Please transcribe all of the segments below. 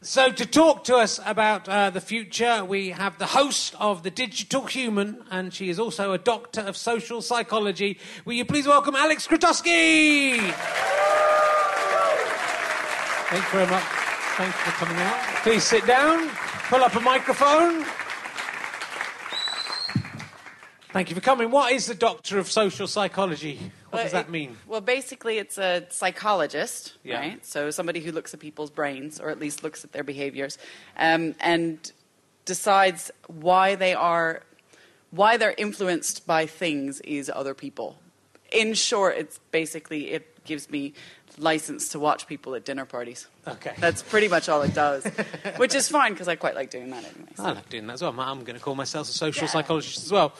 So to talk to us about the future, we have the host of The Digital Human, and she is also a doctor of social psychology. Will you please welcome Alex Krotoski? Thank you very much. Thanks for coming out. Please sit down. Pull up a microphone. Thank you for coming. What is the doctor of social psychology? What does that mean? Well, basically, it's a psychologist, right? So somebody who looks at people's brains, or at least looks at their behaviors, and decides why they're influenced by things is other people. In short, it's basically, it gives me license to watch people at dinner parties. Okay. That's pretty much all it does, which is fine because I quite like doing that anyway. So. I like doing that as well. I'm going to call myself a social psychologist as well.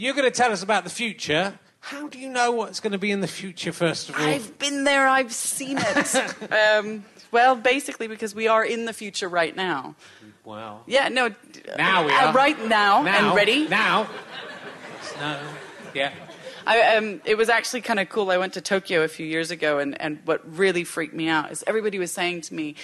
You're going to tell us about the future. How do you know what's going to be in the future, first of all? I've been there. I've seen it. Well, basically, because we are in the future right now. Wow. Yeah, no. Now we are. Right now, and ready. Now. No. Yeah. It was actually kind of cool. I went to Tokyo a few years ago, and what really freaked me out is everybody was saying to me,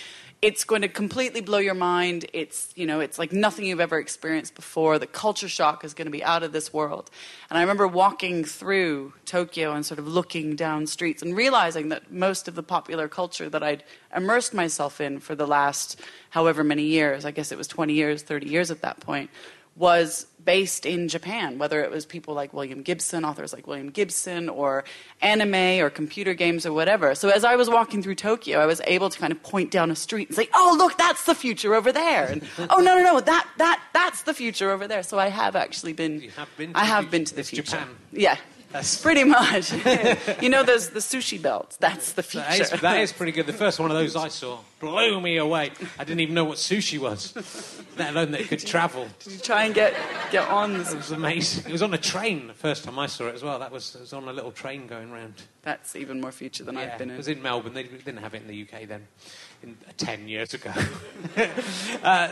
it's going to completely blow your mind. It's like nothing you've ever experienced before. The culture shock is going to be out of this world. And I remember walking through Tokyo and sort of looking down streets and realizing that most of the popular culture that I'd immersed myself in for the last however many years, I guess it was 20 years, 30 years at that point, was based in Japan, whether it was people like William Gibson, authors like William Gibson, or anime, or computer games, or whatever. So as I was walking through Tokyo, I was able to kind of point down a street and say, oh, look, that's the future over there. And, oh, no, that's the future over there. So I have actually been... I have been to the future. Japan. Yeah. That's pretty much. You know, there's the sushi belt. That's the future. That is pretty good. The first one of those I saw blew me away. I didn't even know what sushi was, let alone that it could travel. Did you try and get on the sushi? It was amazing. It was on a train the first time I saw it as well. It was on a little train going round. That's even more future than I've been in. It was in Melbourne. They didn't have it in the UK then, 10 years ago.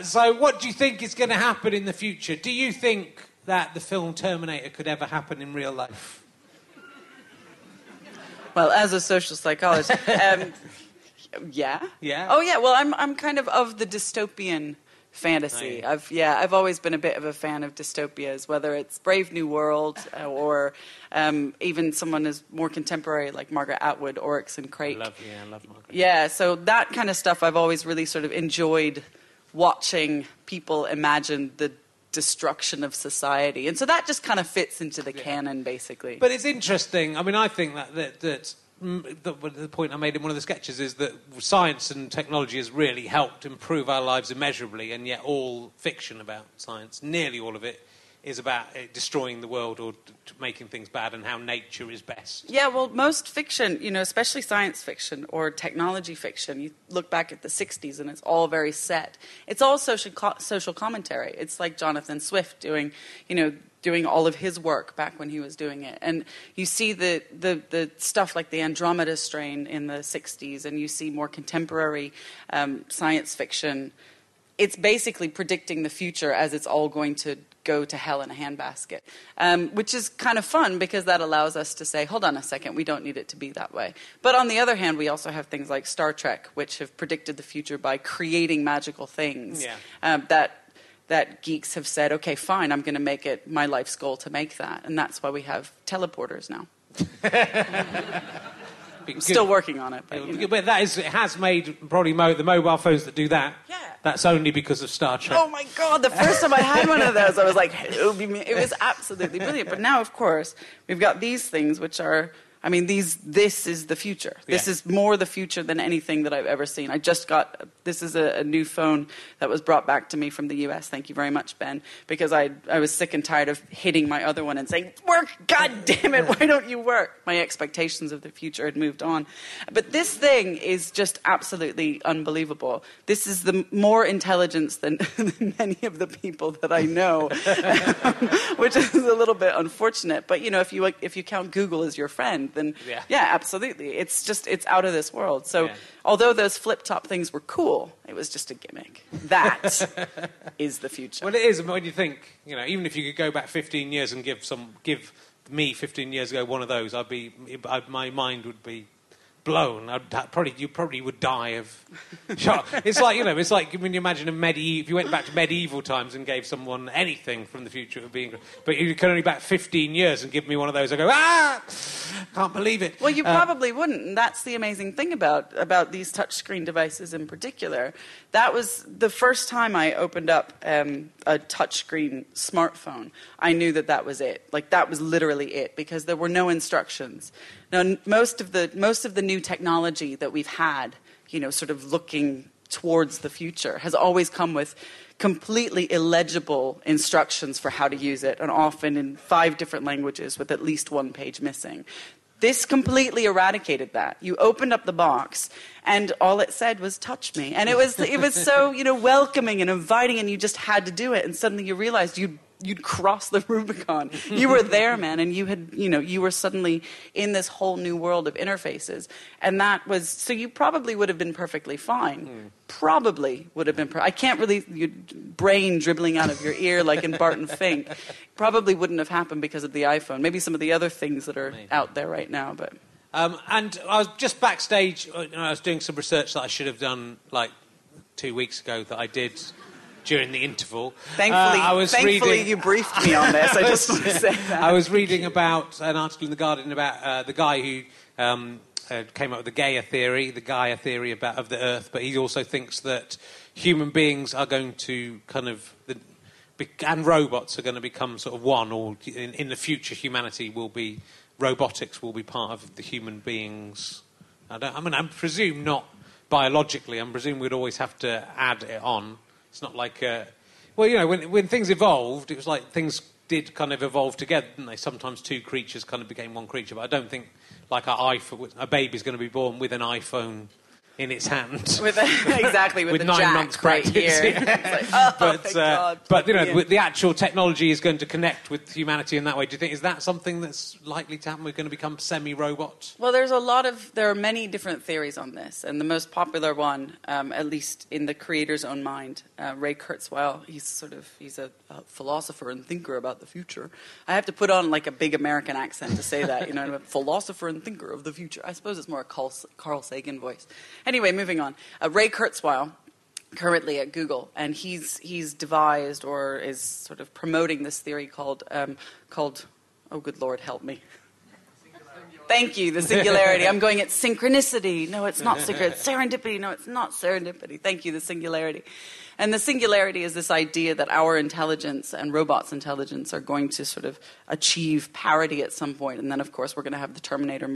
So what do you think is going to happen in the future? Do you think that the film Terminator could ever happen in real life? Well, as a social psychologist, yeah. Oh, yeah. Well, I'm kind of the dystopian fantasy. Nice. I've always been a bit of a fan of dystopias, whether it's Brave New World or even someone as more contemporary like Margaret Atwood, Oryx and Crake. I love Margaret. Yeah, so that kind of stuff I've always really sort of enjoyed watching people imagine the destruction of society. And so that just kind of fits into the canon, basically. But it's interesting. I mean, I think that the point I made in one of the sketches is that science and technology has really helped improve our lives immeasurably, and yet all fiction about science, nearly all of it, is about destroying the world or making things bad and how nature is best. Yeah, well, most fiction, especially science fiction or technology fiction, you look back at the 60s and it's all very set. It's all social commentary. It's like Jonathan Swift doing all of his work back when he was doing it. And you see the stuff like the Andromeda strain in the 60s, and you see more contemporary science fiction. It's basically predicting the future as it's all going to go to hell in a handbasket, which is kind of fun because that allows us to say, hold on a second, we don't need it to be that way. But on the other hand, we also have things like Star Trek, which have predicted the future by creating magical things that geeks have said, okay, fine, I'm going to make it my life's goal to make that. And that's why we have teleporters now. I'm still working on it. But, but it has made probably the mobile phones that do that. Yeah. That's only because of Star Trek. Oh, my God. The first time I had one of those, I was like, hello, be me. It was absolutely brilliant. But now, of course, we've got these things which are... I mean, this is the future. This is more the future than anything that I've ever seen. I just got... This is a new phone that was brought back to me from the US. Thank you very much, Ben. Because I was sick and tired of hitting my other one and saying, work, God damn it, why don't you work? My expectations of the future had moved on. But this thing is just absolutely unbelievable. This is the more intelligence than many of the people that I know, which is a little bit unfortunate. But, if you count Google as your friend, then absolutely. It's out of this world. So although those flip-top things were cool, it was just a gimmick. That is the future. Well, it is. When you think, even if you could go back 15 years and give me 15 years ago one of those, my mind would be blown. You probably would die of shock. It's like when you imagine if you went back to medieval times and gave someone anything from the future, it would be incredible. But you can only back 15 years and give me one of those, I go, can't believe it. Well, you probably wouldn't, and that's the amazing thing about these touchscreen devices in particular. That was the first time I opened up a touchscreen smartphone. I knew that was it. Like, that was literally it, because there were no instructions. Now, most of the new technology that we've had, sort of looking towards the future, has always come with completely illegible instructions for how to use it, and often in 5 different languages with at least one page missing. This completely eradicated that. You opened up the box, and all it said was "touch me," and it was so welcoming and inviting, and you just had to do it. And suddenly you realized you'd crossed the Rubicon. You were there, man, and you had you were suddenly in this whole new world of interfaces, and that was so. You probably would have been perfectly fine. Mm. Probably would have been. I can't really. Your brain dribbling out of your ear like in Barton Fink probably wouldn't have happened because of the iPhone. Maybe some of the other things that are out there right now. But and I was just backstage. I was doing some research that I should have done like 2 weeks ago that I did during the interval. Thankfully, you briefed me on this. I just want to say that. I was reading about an article in The Guardian about the guy who came up with the Gaia theory of the Earth, but he also thinks that human beings are going to and robots are going to become sort of one, or in the future humanity robotics will be part of the human beings. I presume not biologically. I presume we'd always have to add it on. It's not like when things evolved, it was like things did kind of evolve together, didn't they? Sometimes two creatures kind of became one creature, but I don't think like a baby's going to be born with an iPhone. in its hand. With 9 months practice. Right here. Yeah. It's like, oh, but you know, the actual technology is going to connect with humanity in that way. Do you think, is that something that's likely to happen? We're going to become semi-robots? Well, there are many different theories on this, and the most popular one, at least in the creator's own mind, Ray Kurzweil, he's a philosopher and thinker about the future. I have to put on like a big American accent to say that, you know, a philosopher and thinker of the future. I suppose it's more a Carl Sagan voice. Anyway, moving on. Ray Kurzweil, currently at Google, and he's devised or is sort of promoting this theory called oh good Lord, help me. Thank you, the singularity. I'm going at synchronicity. No, it's not synchronicity. Serendipity. No, it's not serendipity. Thank you, the singularity. And the singularity is this idea that our intelligence and robots' intelligence are going to sort of achieve parity at some point. And then, of course, we're going to have the Terminator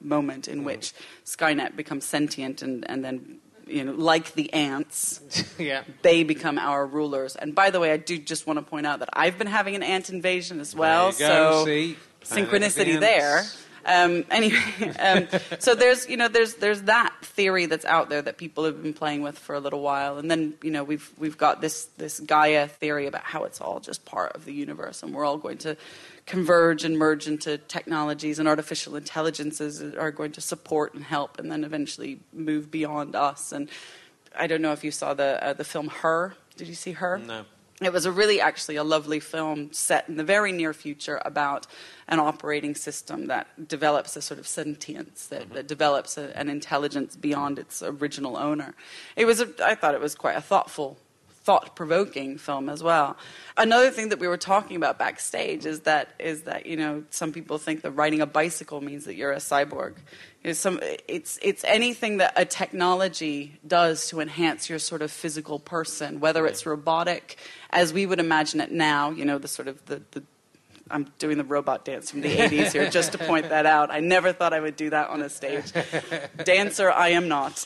moment in which Skynet becomes sentient and then, you know, like the ants, yeah, they become our rulers. And by the way, I do just want to point out that I've been having an ant invasion as well. There you go, so see? Synchronicity there. So there's that theory that's out there that people have been playing with for a little while, and then we've got this Gaia theory about how it's all just part of the universe, and we're all going to converge and merge into technologies, and artificial intelligences are going to support and help, and then eventually move beyond us. And I don't know if you saw the film Her. Did you see Her? No. It was a lovely film set in the very near future about an operating system that develops a sort of sentience, that develops an intelligence beyond its original owner. I thought it was quite a thoughtful, thought-provoking film as well. Another thing that we were talking about backstage is that some people think that riding a bicycle means that you're a cyborg. It's anything that a technology does to enhance your sort of physical person, whether it's robotic, as we would imagine it now, the sort of the I'm doing the robot dance from the 80s here just to point that out. I never thought I would do that on a stage. Dancer, I am not.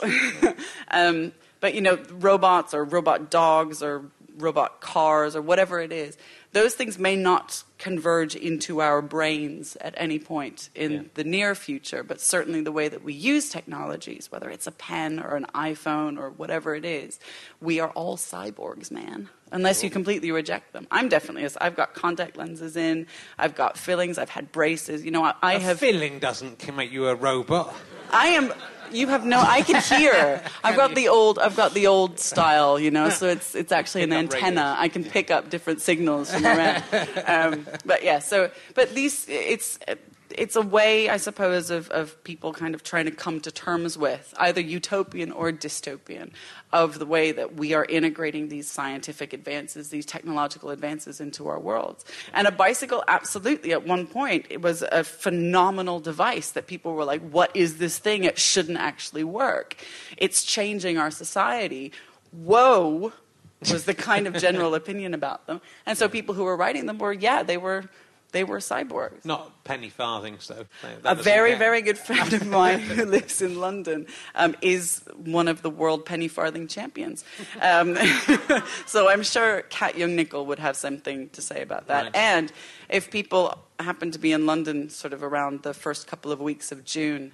But, robots or robot dogs or robot cars or whatever it is, those things may not converge into our brains at any point in the near future, but certainly the way that we use technologies, whether it's a pen or an iPhone or whatever it is, we are all cyborgs, man, unless you completely reject them. I'm definitely, I've got contact lenses in, I've got fillings, I've had braces, I have... A filling doesn't make you a robot. I am... You have no. I can hear. I've got the old style. So it's actually an antenna. Radios. I can pick up different signals from around. It's a way, I suppose, of people kind of trying to come to terms with, either utopian or dystopian, of the way that we are integrating these scientific advances, these technological advances into our worlds. And a bicycle, absolutely, at one point, it was a phenomenal device that people were like, what is this thing? It shouldn't actually work. It's changing our society. Whoa, was the kind of general opinion about them. And so people who were writing them were cyborgs. Not penny farthings, though. A very, very good friend of mine who lives in London is one of the world penny farthing champions. So I'm sure Kat Young-Nichol would have something to say about that. Right. And if people happen to be in London sort of around the first couple of weeks of June,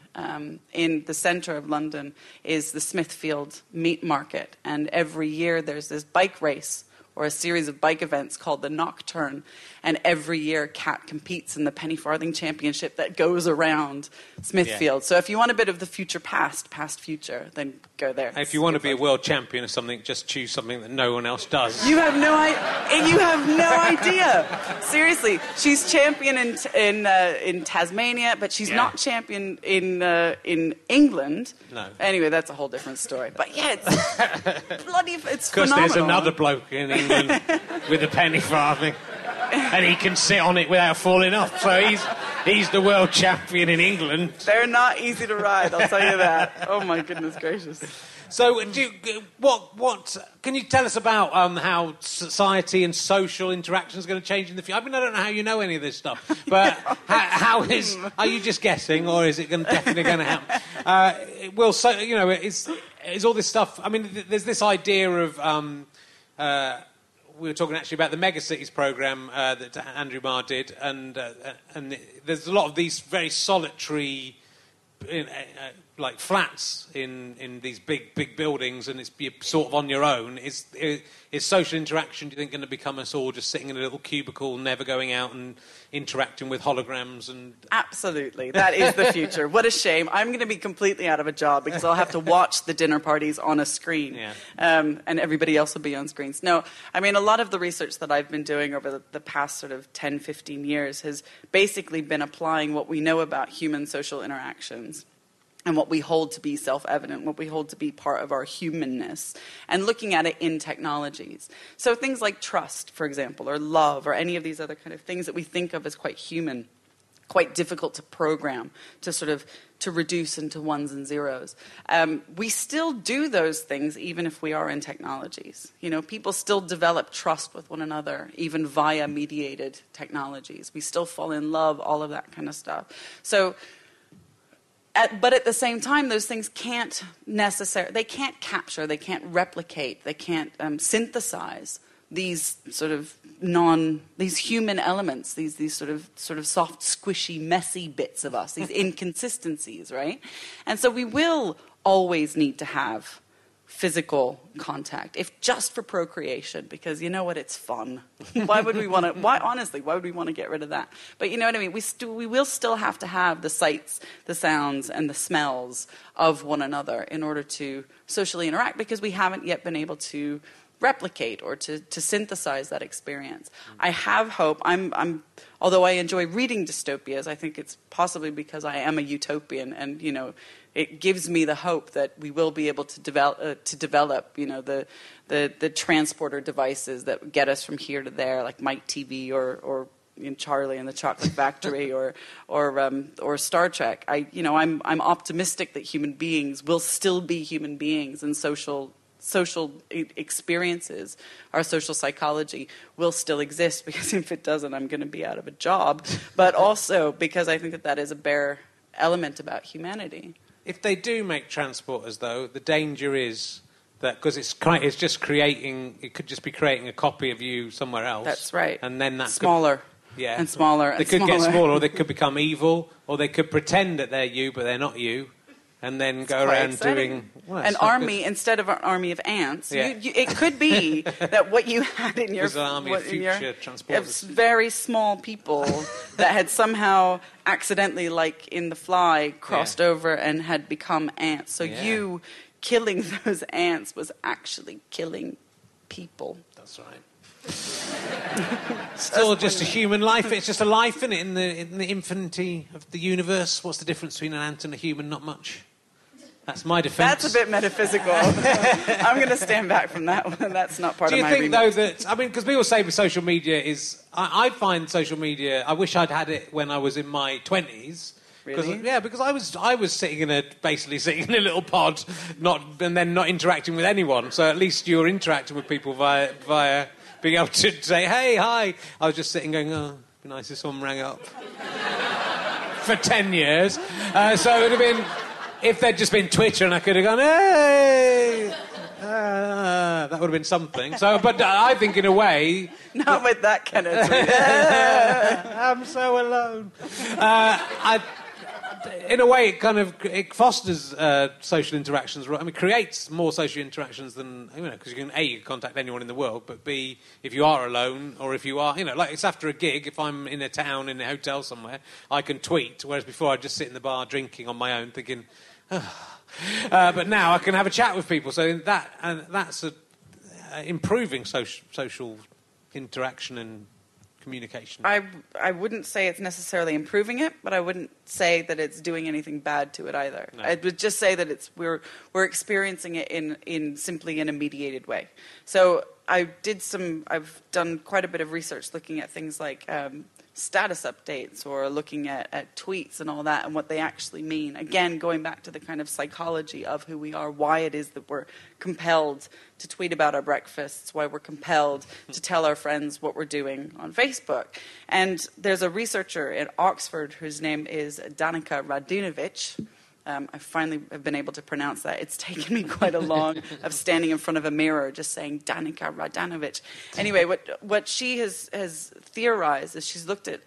in the centre of London is the Smithfield Meat Market. And every year there's this bike race or a series of bike events called the Nocturne. And every year, Kat competes in the penny farthing championship that goes around Smithfield. Yeah. So if you want a bit of the future past future, then go there. If you want to be a world champion or something, just choose something that no one else does. You have no idea. Seriously, she's champion in Tasmania, but she's not champion in England. No. Anyway, that's a whole different story. But yeah, it's bloody, it's phenomenal. Because there's another bloke in England with a penny farthing, and he can sit on it without falling off. So he's the world champion in England. They're not easy to ride, I'll tell you that. Oh my goodness gracious! So, what can you tell us about how society and social interaction is going to change in the future? I mean, I don't know how you know any of this stuff, but are you just guessing, or is it definitely going to happen? Is all this stuff? I mean, there's this idea of. We were talking actually about the megacities programme that Andrew Marr did, and there's a lot of these very solitary like flats in these big buildings, and it's you're sort of on your own. Is social interaction, do you think, going to become us all just sitting in a little cubicle, never going out and interacting with holograms? And absolutely, that is the future. What a shame. I'm going to be completely out of a job because I'll have to watch the dinner parties on a screen, and everybody else will be on screens. No, I mean, a lot of the research that I've been doing over the past sort of 10, 15 years has basically been applying what we know about human social interactions and what we hold to be self-evident, what we hold to be part of our humanness, and looking at it in technologies. So things like trust, for example, or love, or any of these other kind of things that we think of as quite human, quite difficult to program, to sort of to reduce into ones and zeros. We still do those things even if we are in technologies. You know, people still develop trust with one another, even via mediated technologies. We still fall in love, all of that kind of stuff. So... But at the same time, those things can't necessarily, they can't capture, they can't replicate, they can't synthesize these sort of these human elements, these sort of soft, squishy, messy bits of us, these inconsistencies, right? And so we will always need to have physical contact, if just for procreation, because you know what, it's fun. Why would we want to? Why, honestly, why would we want to get rid of that? But you know what I mean. We will still have to have the sights, the sounds, and the smells of one another in order to socially interact, because we haven't yet been able to replicate or to synthesize that experience. I have hope. Although I enjoy reading dystopias, I think it's possibly because I am a utopian, and you know, it gives me the hope that we will be able to develop, you know, the transporter devices that get us from here to there, like Mike TV or in Charlie and the Chocolate Factory or Star Trek. I'm optimistic that human beings will still be human beings, and social experiences, our social psychology will still exist, because if it doesn't, I'm going to be out of a job. But also because I think that is a bare element about humanity. If they do make transporters, though, the danger is that, because it could just be creating a copy of you somewhere else. That's right. And then that's smaller. Yeah. And smaller. They could get smaller, or they could become evil, or they could pretend that they're you, but they're not you. And then go around doing an army instead of an army of ants. Yeah. It could be that what you had in your army of future transporters, very small people that had somehow accidentally, like in The Fly, crossed over and had become ants. So you killing those ants was actually killing people. That's right. Still just a human life. It's just a life, isn't it? In the infinity of the universe, what's the difference between an ant and a human? Not much. That's my defence. That's a bit metaphysical. I'm going to stand back from that one. That's not part of my remit. Do you think, though, that... I mean, because people say with social media is... I find social media... I wish I'd had it when I was in my 20s. Really? Yeah, because I was basically sitting in a little pod, not interacting with anyone. So at least you were interacting with people via being able to say, hey, hi. I was just sitting going, oh, it'd be nice if someone rang up. For 10 years. So it would have been... If there'd just been Twitter and I could have gone, hey, that would have been something. So, but I think in a way... Not with that kind of Twitter. I'm so alone. In a way, it kind of fosters social interactions. I mean, creates more social interactions than, you know, because you can, A, you can contact anyone in the world, but B, if you are alone or if you are, you know, like it's after a gig, if I'm in a town, in a hotel somewhere, I can tweet, whereas before I'd just sit in the bar drinking on my own thinking, but now I can have a chat with people. So that's improving social interaction and communication. I wouldn't say it's necessarily improving it, but I wouldn't say that it's doing anything bad to it either. No. I would just say that we're experiencing it in simply in a mediated way. So I've done quite a bit of research looking at things like status updates, or looking at tweets and all that, and what they actually mean. Again, going back to the kind of psychology of who we are, why it is that we're compelled to tweet about our breakfasts, why we're compelled to tell our friends what we're doing on Facebook. And there's a researcher at Oxford whose name is Danica Radunovic. I finally have been able to pronounce that. It's taken me quite a long of standing in front of a mirror just saying Danica Radunovic. Anyway, what she has theorized is she's looked at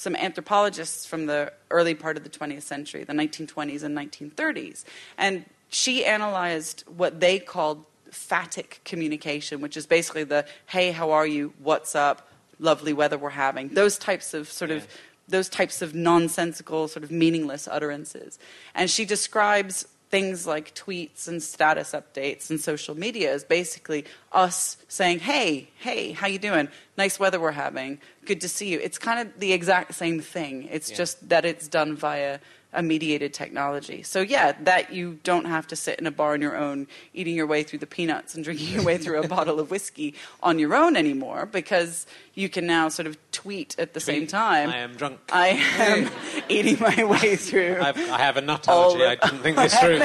some anthropologists from the early part of the 20th century, the 1920s and 1930s. And she analyzed what they called phatic communication, which is basically the, hey, how are you, what's up, lovely weather we're having, those types of sort of, those types of nonsensical, sort of meaningless utterances. And she describes things like tweets and status updates and social media as basically us saying, hey, how you doing? Nice weather we're having. Good to see you. It's kind of the exact same thing. It's just that it's done via a mediated technology. So yeah, that you don't have to sit in a bar on your own, eating your way through the peanuts and drinking your way through a bottle of whiskey on your own anymore, because you can now sort of tweet at the same time. I am drunk. I am eating my way through. I have a nut allergy. I didn't think this through.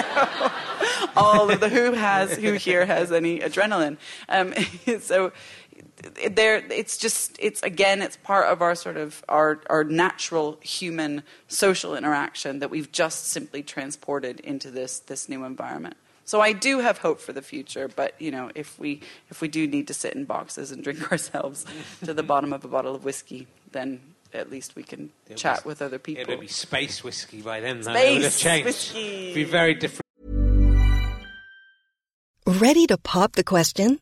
All of the who here has any adrenaline? So it's part of our sort of our natural human social interaction that we've just simply transported into this new environment. So I do have hope for the future, but if we do need to sit in boxes and drink ourselves to the bottom of a bottle of whiskey, then at least we can chat with other people. It'll be space whiskey by then, though. Space it would have changed. Whiskey. It'd be very different. Ready to pop the question?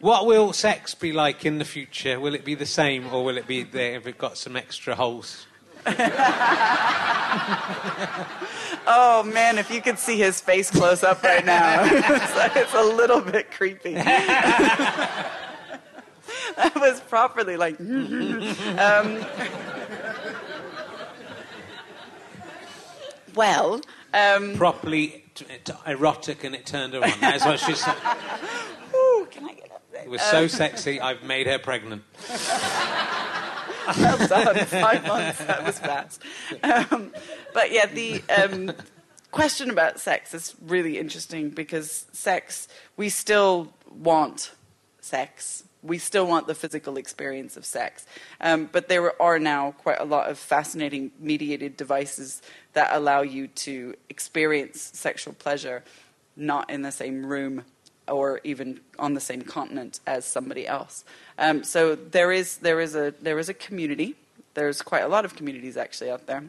What will sex be like in the future? Will it be the same, or will it be there if it got some extra holes? Oh, man, if you could see his face close up right now. It's a little bit creepy. That was properly like... Properly erotic, and it turned around. That's what she said. Ooh, can I get up there? It was so sexy, I've made her pregnant. Well done, 5 months, that was fast. But yeah, the question about sex is really interesting, because sex, we still want sex. We still want the physical experience of sex. But there are now quite a lot of fascinating mediated devices that allow you to experience sexual pleasure not in the same room or even on the same continent as somebody else. So there is a community. There's quite a lot of communities actually out there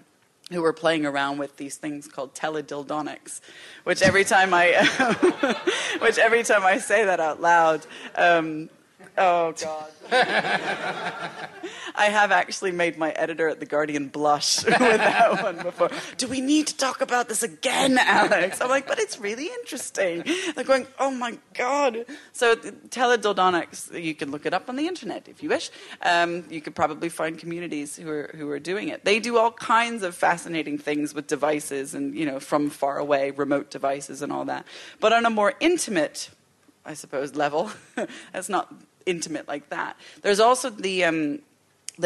who are playing around with these things called teledildonics, which every time I say that out loud, oh God, I have actually made my editor at The Guardian blush with that one before. Do we need to talk about this again, Alex? I'm like, but it's really interesting. They're going, oh my God. So teledildonics, you can look it up on the internet if you wish. You could probably find communities who are doing it. They do all kinds of fascinating things with devices and, from far away, remote devices and all that. But on a more intimate, I suppose, level, that's not intimate like that. There's also the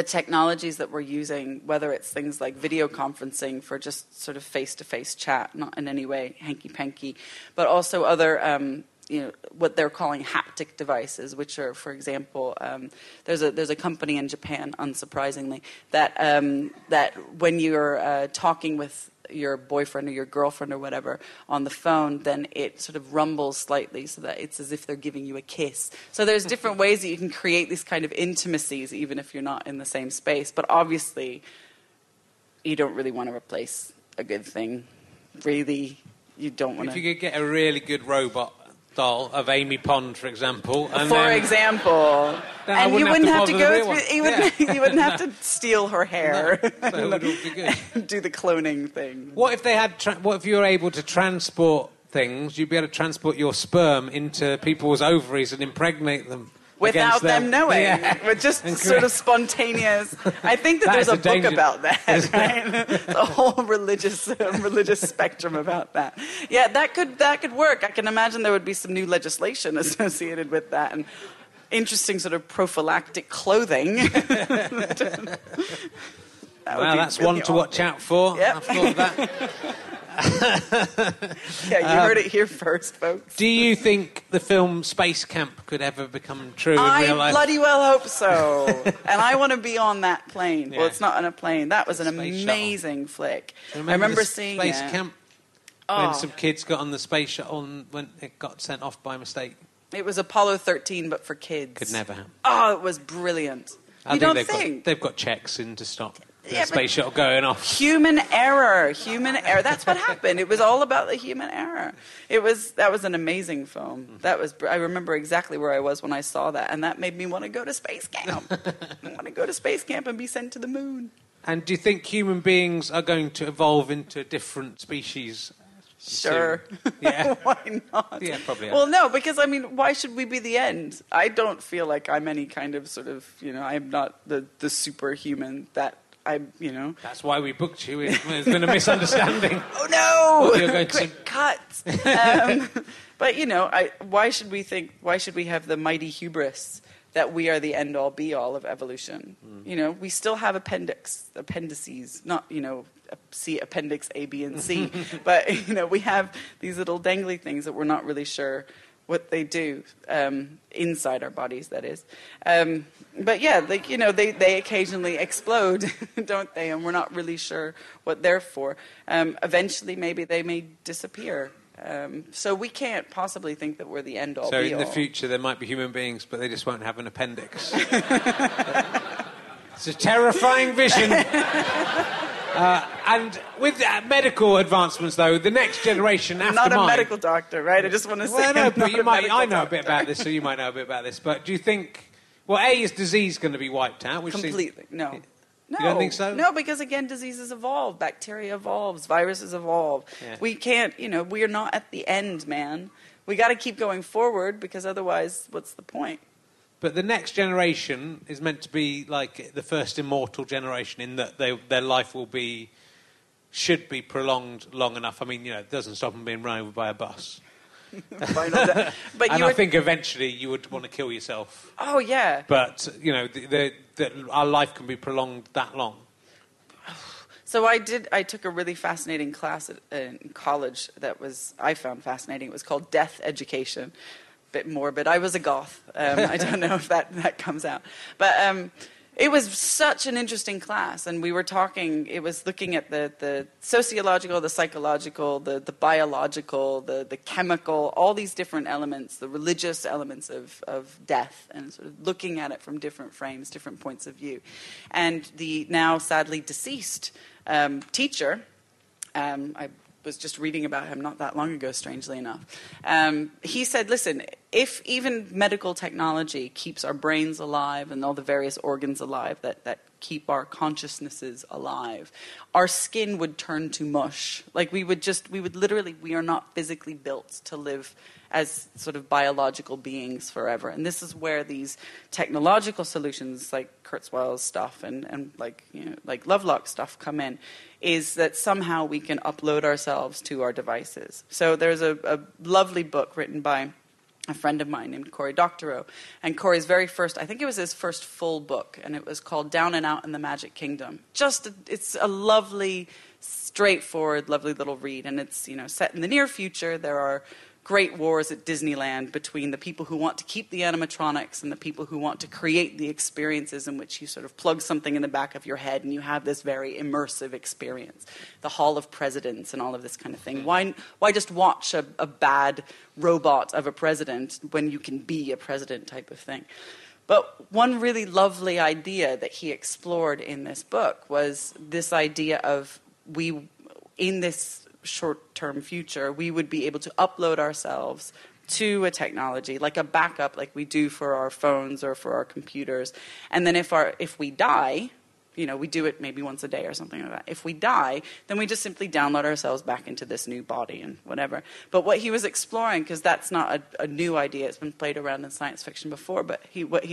technologies that we're using, whether it's things like video conferencing for just sort of face-to-face chat, not in any way hanky-panky, but also other you know, what they're calling haptic devices, which are, for example, there's a company in Japan, unsurprisingly, that when you're talking with your boyfriend or your girlfriend or whatever on the phone, then it sort of rumbles slightly so that it's as if they're giving you a kiss. So there's different ways that you can create these kind of intimacies even if you're not in the same space. But obviously, you don't really want to replace a good thing. Really, you don't want to. If you could get a really good robot doll of Amy Pond, for example. And you wouldn't have to go through... You wouldn't have to steal her hair. No. So it would be good. Do the cloning thing. What if they had... What if you were able to transport things? You'd be able to transport your sperm into people's ovaries and impregnate them. Without them knowing. Yeah. We're just sort of spontaneous. I think that there's a book about that, right? The whole religious spectrum about that. Yeah, that could work. I can imagine there would be some new legislation associated with that and interesting sort of prophylactic clothing. That's really one to watch out for. Yep. I thought of that. Yeah, you heard it here first, folks. Do you think the film Space Camp could ever become true in real life? I bloody well hope so. And I want to be on that plane. Yeah. Well, it's not on a plane. That was an amazing flick. I remember seeing Space Camp when some kids got on the space shuttle and when it got sent off by mistake. It was Apollo 13, but for kids. Could never happen. Oh, it was brilliant. They've got checks in to stop space shuttle going off. Human error. That's what happened. It was all about the human error. That was an amazing film. I remember exactly where I was when I saw that, and that made me want to go to space camp. I want to go to space camp and be sent to the moon. And do you think human beings are going to evolve into a different species? Sure. Yeah. Why not? Yeah, probably. Well, no, because, why should we be the end? I don't feel like I'm any kind of sort of, I'm not the superhuman that I. That's why we booked you. There's been a misunderstanding. Oh, no! Quick cuts! But, why should we think... Why should we have the mighty hubris that we are the end-all, be-all of evolution? Mm. We still have appendices, not, see appendix A, B, and C. But, we have these little dangly things that we're not really sure what they do inside our bodies, that is. But yeah, they occasionally explode, don't they? And we're not really sure what they're for. Eventually, maybe they may disappear. So we can't possibly think that we're the end-all, be-all. So in the future, there might be human beings, but they just won't have an appendix. It's a terrifying vision. And with medical advancements, though, the next generation after mine... Not a medical doctor, right? I just want to say... Well, no, but I know a bit about this, so you might know a bit about this. But do you think... Well, A, is disease going to be wiped out? Completely, no. No. You don't think so? No, because, again, diseases evolve. Bacteria evolves. Viruses evolve. Yeah. We can't... we are not at the end, man. We got to keep going forward, because otherwise, what's the point? But the next generation is meant to be like the first immortal generation in that their life should be prolonged long enough. It doesn't stop them being run over by a bus. I think eventually you would want to kill yourself. Oh, yeah. But, our life can be prolonged that long. So I took a really fascinating class in college I found fascinating. It was called Death Education. Bit morbid. I was a goth. I don't know if that comes out. But it was such an interesting class, and we were talking, it was looking at the sociological, the psychological, the biological, the chemical, all these different elements, the religious elements of death, and sort of looking at it from different frames, different points of view. And the now sadly deceased teacher, I was just reading about him not that long ago, strangely enough. He said, listen, if even medical technology keeps our brains alive and all the various organs alive that keep our consciousnesses alive, our skin would turn to mush. Like we are not physically built to live as sort of biological beings forever. And this is where these technological solutions like Kurzweil's stuff and like Lovelock stuff come in, is that somehow we can upload ourselves to our devices. So there's a lovely book written by a friend of mine named Cory Doctorow. And Cory's first full book, and it was called Down and Out in the Magic Kingdom. It's a lovely, straightforward, lovely little read. And it's set in the near future. There are great wars at Disneyland between the people who want to keep the animatronics and the people who want to create the experiences in which you sort of plug something in the back of your head and you have this very immersive experience. The Hall of Presidents and all of this kind of thing. Why just watch a bad robot of a president when you can be a president type of thing? But one really lovely idea that he explored in this book was this idea of in this short-term future, we would be able to upload ourselves to a technology, like a backup like we do for our phones or for our computers. And then if we die, you know, we do it maybe once a day or something like that. If we die, then we just simply download ourselves back into this new body and whatever. But what he was exploring, because that's not a new idea, it's been played around in science fiction before, but what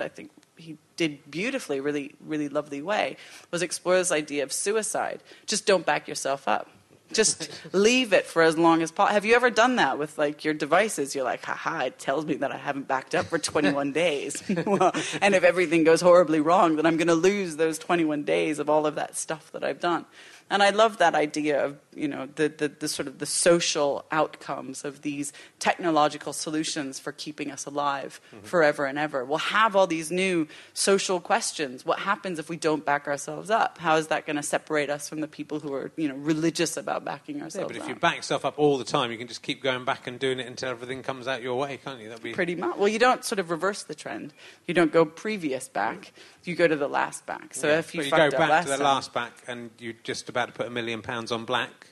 I think he did beautifully, really, really lovely way, was explore this idea of suicide. Just don't back yourself up. Just leave it for as long as possible. Have you ever done that with, like, your devices? You're like, haha, it tells me that I haven't backed up for 21 days. Well, and if everything goes horribly wrong, then I'm going to lose those 21 days of all of that stuff that I've done. And I love that idea of, you know, the sort of the social outcomes of these technological solutions for keeping us alive forever and ever. We'll have all these new social questions. What happens if we don't back ourselves up? How is that going to separate us from the people who are, you know, religious about backing ourselves up? Yeah, but if you back yourself up all the time, you can just keep going back and doing it until everything comes out your way, can't you? That'd be pretty much. Well, you don't sort of reverse the trend. You don't go previous back. You go to the last back. So yeah, if you go back to the last back and you just about to put £1 million on black,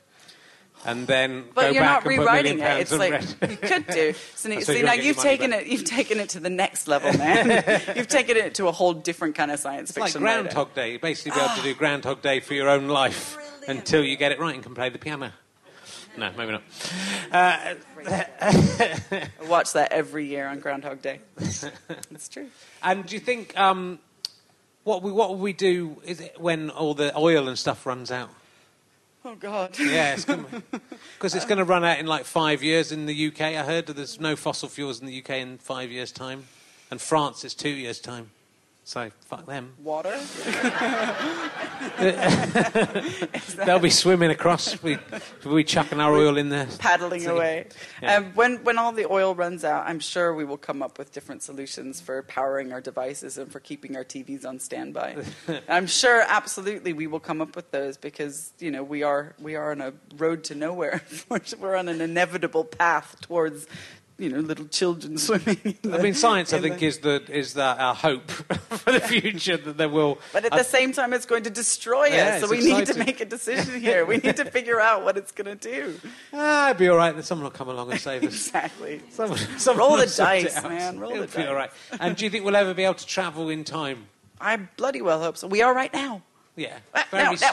and then but go back and put £1 million. It's like red. You could do. So now you've taken it to the next level, man. You've taken it to a whole different kind of science fiction. It's like Groundhog Day. You basically be able to do Groundhog Day for your own life until you get it right and can play the piano. No, maybe not. I watch that every year on Groundhog Day. It's true. And do you think what will we do is it when all the oil and stuff runs out? Oh, God. Yeah, because it's going to run out in like 5 years in the UK. I heard that there's no fossil fuels in the UK in 5 years' time. And France is 2 years' time. So, fuck them. Water? They'll be swimming across. We'll be chucking our oil in there. Paddling away. Yeah. When all the oil runs out, I'm sure we will come up with different solutions for powering our devices and for keeping our TVs on standby. I'm sure, absolutely, we will come up with those because, you know, we are on a road to nowhere. We're on an inevitable path towards, you know, little children swimming. Science, I think, is our hope for the future that there will. But at the same time, it's going to destroy us. So we need to make a decision here. We need to figure out what it's going to do. It'll be all right. Someone will come along and save us. Exactly. Someone roll the dice, man. It'll be all right. And do you think we'll ever be able to travel in time? I bloody well hope so. We are right now. Yeah,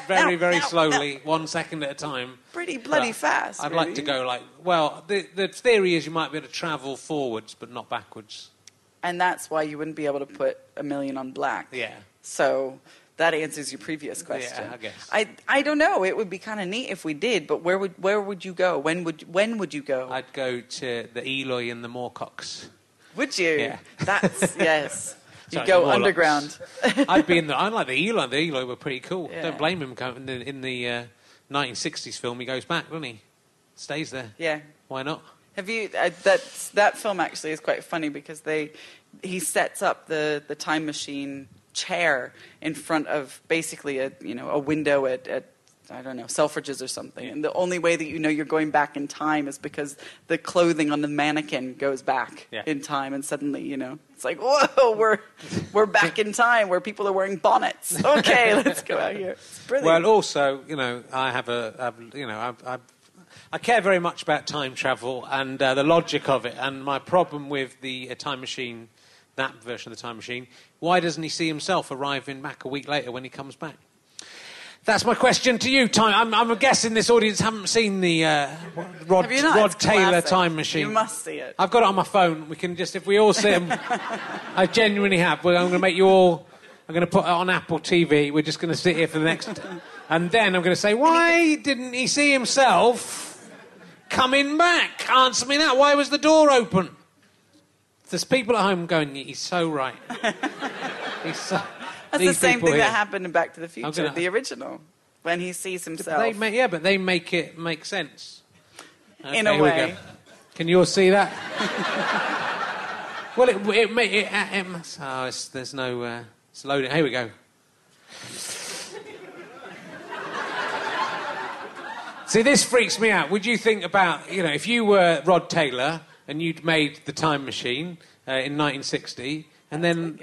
very slowly, 1 second at a time. Pretty bloody fast. I'd like to go the theory is you might be able to travel forwards but not backwards. And that's why you wouldn't be able to put $1 million on black. Yeah. So that answers your previous question. Yeah, I guess. I don't know. It would be kind of neat if we did, but where would you go? When would you go? I'd go to the Eloi and the Moorcocks. Would you? Yeah. That's, yes. You go underground. I'd be in the. I like the Eloi. The Eloi were pretty cool. Yeah. Don't blame him. In the 1960s film, he goes back, doesn't he? Stays there. Yeah. Why not? Have you? That film actually is quite funny because he sets up the time machine chair in front of basically a window at I don't know, Selfridges or something. Yeah. And the only way that you know you're going back in time is because the clothing on the mannequin goes back in time, and suddenly, you know, it's like, whoa, we're back in time where people are wearing bonnets. Okay, let's go out here. It's brilliant. Well, also, you know, I care very much about time travel and the logic of it, and my problem with the time machine, that version of the time machine, why doesn't he see himself arriving back a week later when he comes back? That's my question to you. I'm guessing this audience haven't seen the Rod Taylor time machine. You must see it. I've got it on my phone. We can just, if we all see it, I genuinely have. I'm going to make you all. I'm going to put it on Apple TV. We're just going to sit here for the next, and then I'm going to say, why didn't he see himself coming back? Answer me that. Why was the door open? There's people at home going, he's so right. He's so. That's the same thing that happened in Back to the Future, the original, when he sees himself. But they make it make sense. Okay, in a way. Can you all see that? Well, it must... Oh, there's no... it's loading. Here we go. See, this freaks me out. Would you think about... You know, if you were Rod Taylor and you'd made The Time Machine in 1960, and then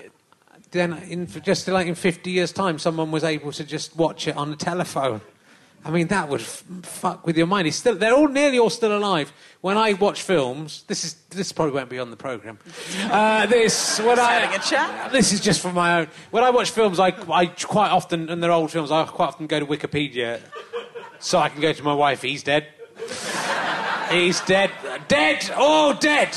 in just like in 50 years' time, someone was able to just watch it on a telephone. I mean, that would fuck with your mind. It's still, they're all nearly all still alive. When I watch films, this probably won't be on the programme. This is just for my own. When I watch films, I quite often, and they're old films, I quite often go to Wikipedia, so I can go to my wife. He's dead. He's dead. Dead. Oh, dead.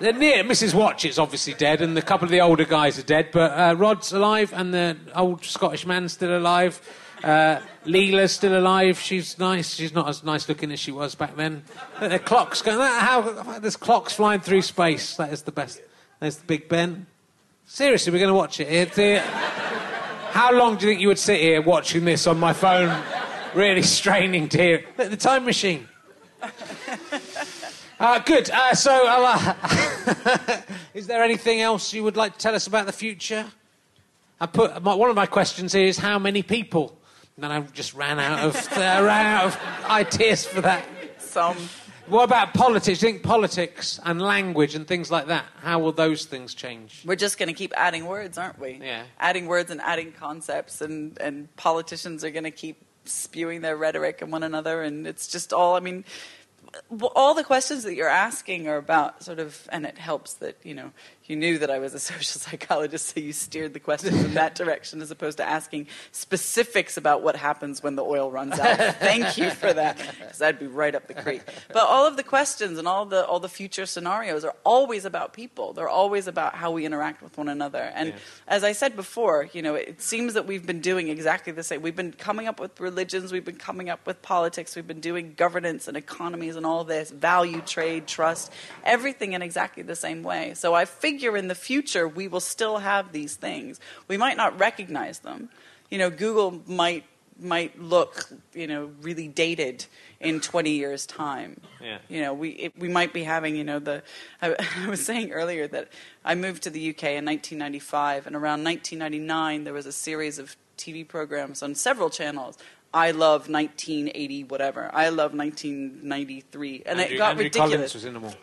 They're near. Mrs. Watch is obviously dead, and a couple of the older guys are dead. But Rod's alive, and the old Scottish man's still alive. Leela's still alive. She's nice. She's not as nice looking as she was back then. The clocks going. There's clocks flying through space. That is the best. There's the Big Ben. Seriously, we're going to watch it. How long do you think you would sit here watching this on my phone, really straining to hear? Look, The Time Machine. Good. Is there anything else you would like to tell us about the future? One of my questions here is how many people. And I just ran out of ideas for that. Some. What about politics? Do you think politics and language and things like that, how will those things change? We're just going to keep adding words, aren't we? Yeah. Adding words and adding concepts, and politicians are going to keep spewing their rhetoric at one another, and it's just all, I mean... All the questions that you're asking are about sort of, and it helps that, you know, you knew that I was a social psychologist, so you steered the questions in that direction as opposed to asking specifics about what happens when the oil runs out. Thank you for that, because I'd be right up the creek. But all of the questions and all the future scenarios are always about people. They're always about how we interact with one another. And as I said before, you know, it seems that we've been doing exactly the same. We've been coming up with religions. We've been coming up with politics. We've been doing governance and economies and all this, value, trade, trust, everything in exactly the same way. So I figure in the future we will still have these things. We might not recognize them. You know, Google might look, you know, really dated in 20 years' time. Yeah. You know, we might be having, you know, I was saying earlier that I moved to the UK in 1995, and around 1999 there was a series of TV programs on several channels. I love 1980 whatever. I love 1993. And it got ridiculous. Collins was in them all.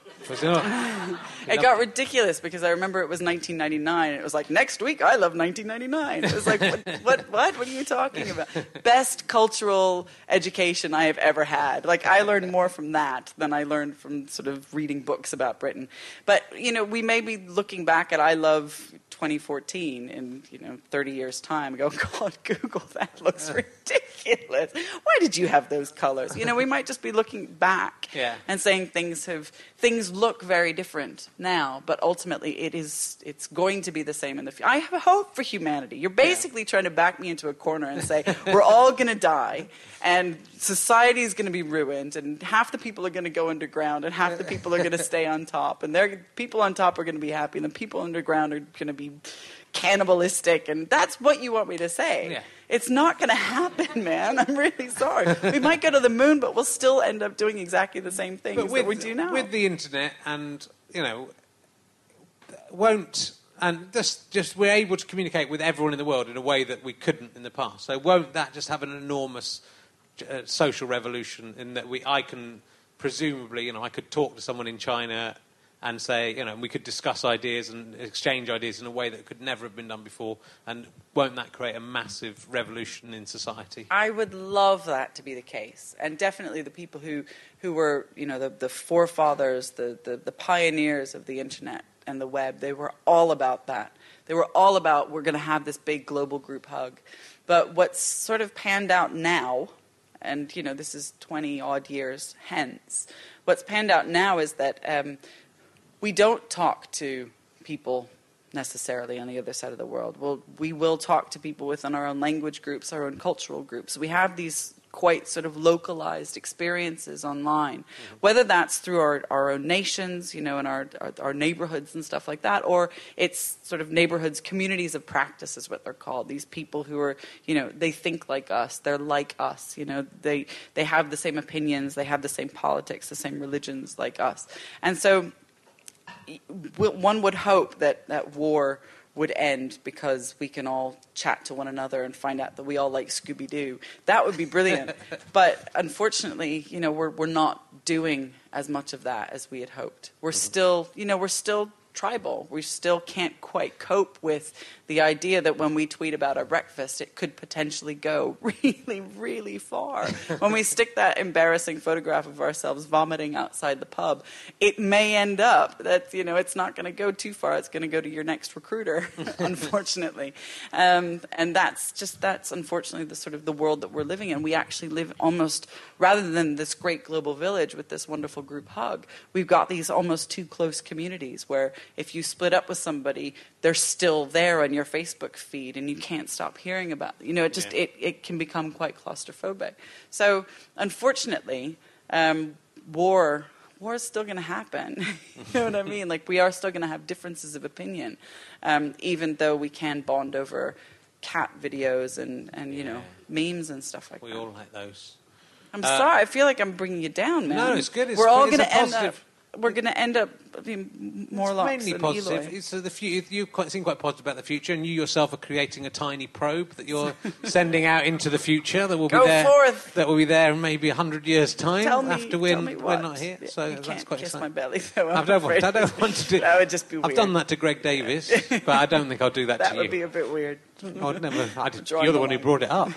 It got ridiculous because I remember it was 1999. It was like, next week, I love 1999. It was like, what are you talking about? Best cultural education I have ever had. Like, I learned more from that than I learned from sort of reading books about Britain. But, you know, we may be looking back at I love 2014 in, you know, 30 years' time and go, God, Google, that looks ridiculous. Why did you have those colors? You know, we might just be looking back and saying things look very different now, but ultimately it's going to be the same in the future. I have hope for humanity. You're basically trying to back me into a corner and say, we're all going to die and society is going to be ruined and half the people are going to go underground and half the people are going to stay on top, and people on top are going to be happy and the people underground are going to be cannibalistic, and that's what you want me to say. Yeah. It's not going to happen, man. I'm really sorry. We might go to the moon, but we'll still end up doing exactly the same things that we do now. With the internet, and you know, we're able to communicate with everyone in the world in a way that we couldn't in the past. So won't that just have an enormous social revolution in that I can presumably, you know, I could talk to someone in China and say, you know, we could discuss ideas and exchange ideas in a way that could never have been done before, and won't that create a massive revolution in society? I would love that to be the case, and definitely the people who were, you know, the forefathers, the pioneers of the internet and the web, they were all about that. They were all about, we're going to have this big global group hug. But what's sort of panned out now, and, you know, this is 20-odd years hence, what's panned out now is that... we don't talk to people necessarily on the other side of the world. We will talk to people within our own language groups, our own cultural groups. We have these quite sort of localized experiences online, whether that's through our own nations, you know, and our neighborhoods and stuff like that, or it's sort of neighborhoods, communities of practice is what they're called. These people who are, you know, they think like us, they're like us, you know, they have the same opinions, they have the same politics, the same religions like us. And so one would hope that war would end because we can all chat to one another and find out that we all like Scooby-Doo. That would be brilliant. But unfortunately, you know, we're not doing as much of that as we had hoped. We're still, you know, we're still tribal. We still can't quite cope with the idea that when we tweet about our breakfast, it could potentially go really, really far. When we stick that embarrassing photograph of ourselves vomiting outside the pub, it may end up that, you know, it's not going to go too far. It's going to go to your next recruiter, unfortunately. And that's unfortunately the sort of the world that we're living in. We actually live almost, rather than this great global village with this wonderful group hug, we've got these almost too close communities where if you split up with somebody, they're still there on your Facebook feed and you can't stop hearing about them. You know, it just it can become quite claustrophobic. So unfortunately, war is still going to happen. You know what I mean? Like, we are still going to have differences of opinion, even though we can bond over cat videos and you know, memes and stuff like that. We all like those. I'm sorry. I feel like I'm bringing you down, man. No, it's good. We're all going to end up... We're going to end up being more like mainly positive. Eloi. So you seem quite positive about the future, and you yourself are creating a tiny probe that you're sending out into the future that will be there. Go forth. That will be there in maybe 100 years' time. Tell me we're not here. So you that's can't quite kiss exciting. My belly. Though, I don't want to do. That would just be weird. I've done that to Greg Davis, but I don't think I'll do that to you. That would be a bit weird. You're the one who brought it up.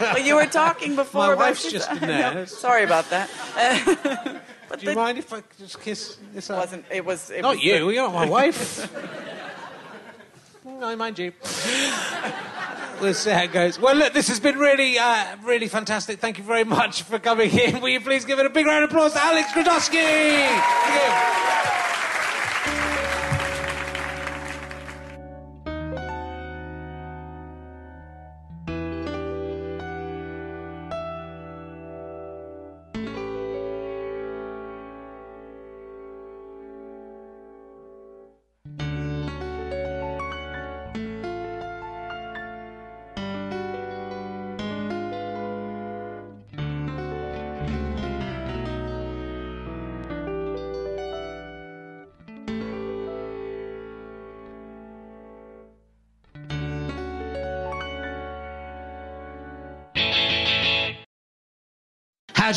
Well, you were talking before. My wife's just a nurse. Sorry about that. But do you mind if I just kiss this up? You're my wife. I mind you. We'll see how it goes. Well, look, this has been really, really fantastic. Thank you very much for coming in. Will you please give it a big round of applause to Alex Krotoski? Thank you. How'd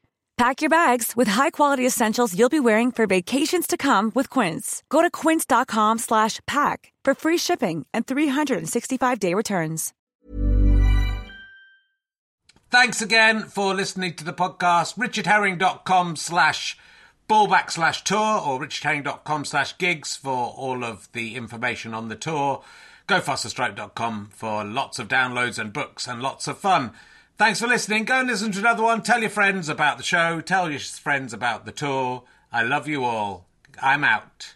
Pack your bags with high-quality essentials you'll be wearing for vacations to come with Quince. Go to quince.com/pack for free shipping and 365-day returns. Thanks again for listening to the podcast. richardherring.com/ballback/tour or richardherring.com/gigs for all of the information on the tour. gofasterstripe.com for lots of downloads and books and lots of fun. Thanks for listening. Go and listen to another one. Tell your friends about the show. Tell your friends about the tour. I love you all. I'm out.